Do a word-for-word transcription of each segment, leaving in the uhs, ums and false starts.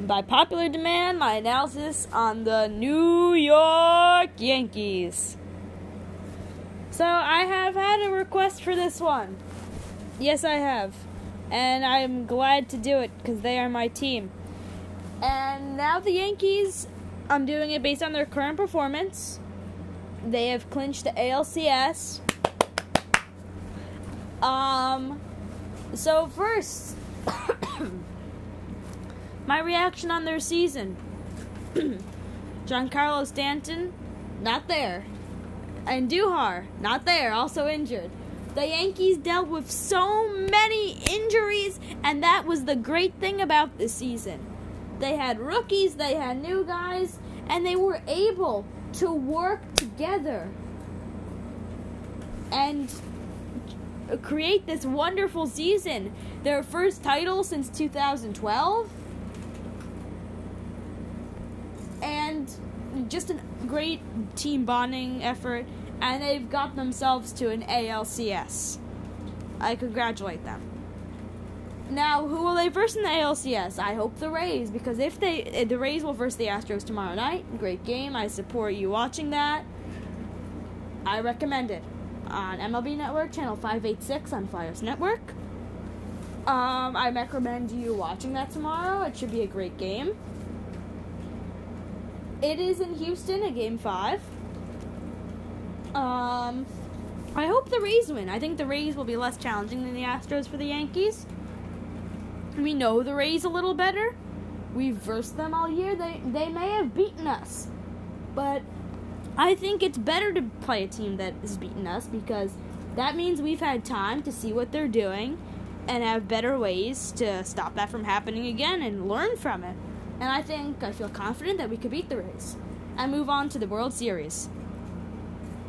by popular demand, my analysis on the New York Yankees. So I have had a request for this one. Yes, I have. And I'm glad to do it because they are my team. And now the Yankees, I'm doing it based on their current performance. They have clinched the A L C S. Um, so first, my reaction on their season. Giancarlo Stanton, not there. And Duhar, not there, also injured. The Yankees dealt with so many injuries, and that was the great thing about this season. They had rookies, they had new guys, and they were able to work together and create this wonderful season. Their first title since two thousand twelve. And just a great team bonding effort. And they've got themselves to an A L C S. I congratulate them. Now, who will they verse in the A L C S? I hope the Rays, because if they the Rays will verse the Astros tomorrow night. Great game. I support you watching that. I recommend it. On M L B Network, channel five eighty-six on Fires Network. Um, I recommend you watching that tomorrow. It should be a great game. It is in Houston, a game five. Um, I hope the Rays win. I think the Rays will be less challenging than the Astros for the Yankees. We know the Rays a little better. We've versed them all year. They, they may have beaten us, but I think it's better to play a team that has beaten us because that means we've had time to see what they're doing and have better ways to stop that from happening again and learn from it. And I think I feel confident that we could beat the Rays and move on to the World Series.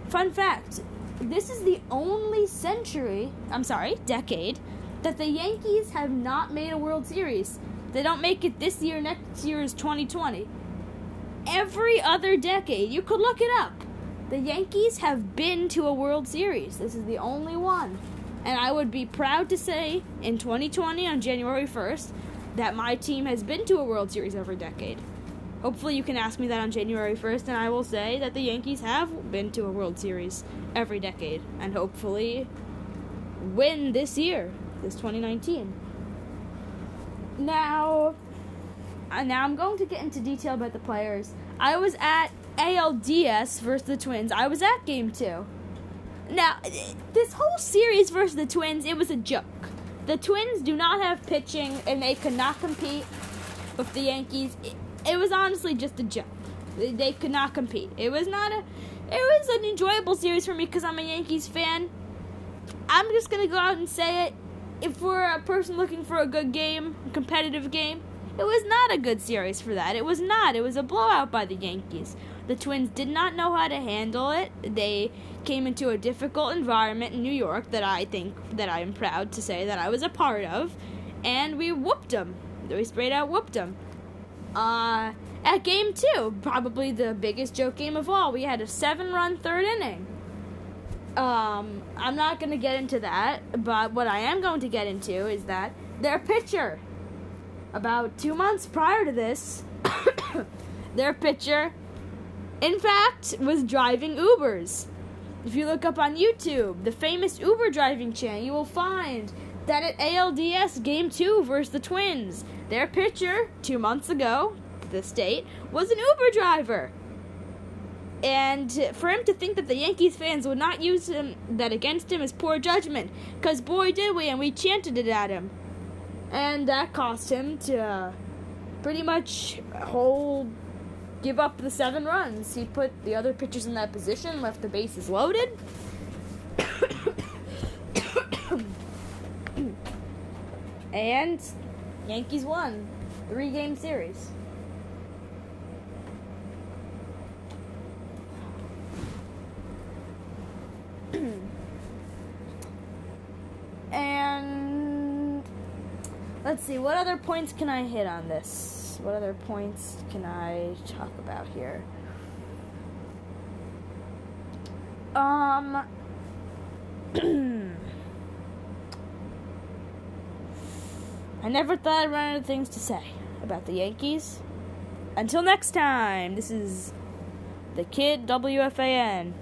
Fun fact, this is the only century, I'm sorry, decade, that the Yankees have not made a World Series. They don't make it this year, next year is twenty twenty. Every other decade, you could look it up, the Yankees have been to a World Series. This is the only one. And I would be proud to say in twenty twenty on January first that my team has been to a World Series every decade. Hopefully you can ask me that on January first and I will say that the Yankees have been to a World Series every decade and hopefully win this year, this twenty nineteen. Now... Now I'm going to get into detail about the players. I was at A L D S versus the Twins. I was at Game two. Now, this whole series versus the Twins, it was a joke. The Twins do not have pitching, and they could not compete with the Yankees. It, it was honestly just a joke. They could not compete. It was not a... It was an enjoyable series for me because I'm a Yankees fan. I'm just going to go out and say it. If we're a person looking for a good game, a competitive game, it was not a good series for that. It was not. It was a blowout by the Yankees. The Twins did not know how to handle it. They came into a difficult environment in New York that I think that I am proud to say that I was a part of. And we whooped them. We straight out whooped them. Uh, at game two, probably the biggest joke game of all, we had a seven-run third inning. Um, I'm not going to get into that, but what I am going to get into is that their pitcher... About two months prior to this, their pitcher, in fact, was driving Ubers. If you look up on YouTube, the famous Uber driving chant, you will find that at A L D S Game two versus the Twins, their pitcher, two months ago, this date, was an Uber driver. And for him to think that the Yankees fans would not use him that against him is poor judgment, because boy did we, and we chanted it at him. And that cost him to pretty much hold, give up the seven runs. He put the other pitchers in that position, left the bases loaded. And Yankees won. Three-game series. Let's see, what other points can I hit on this? What other points can I talk about here? Um, I never thought I'd run out of things to say. about the Yankees. Until next time, this is the Kid W F A N.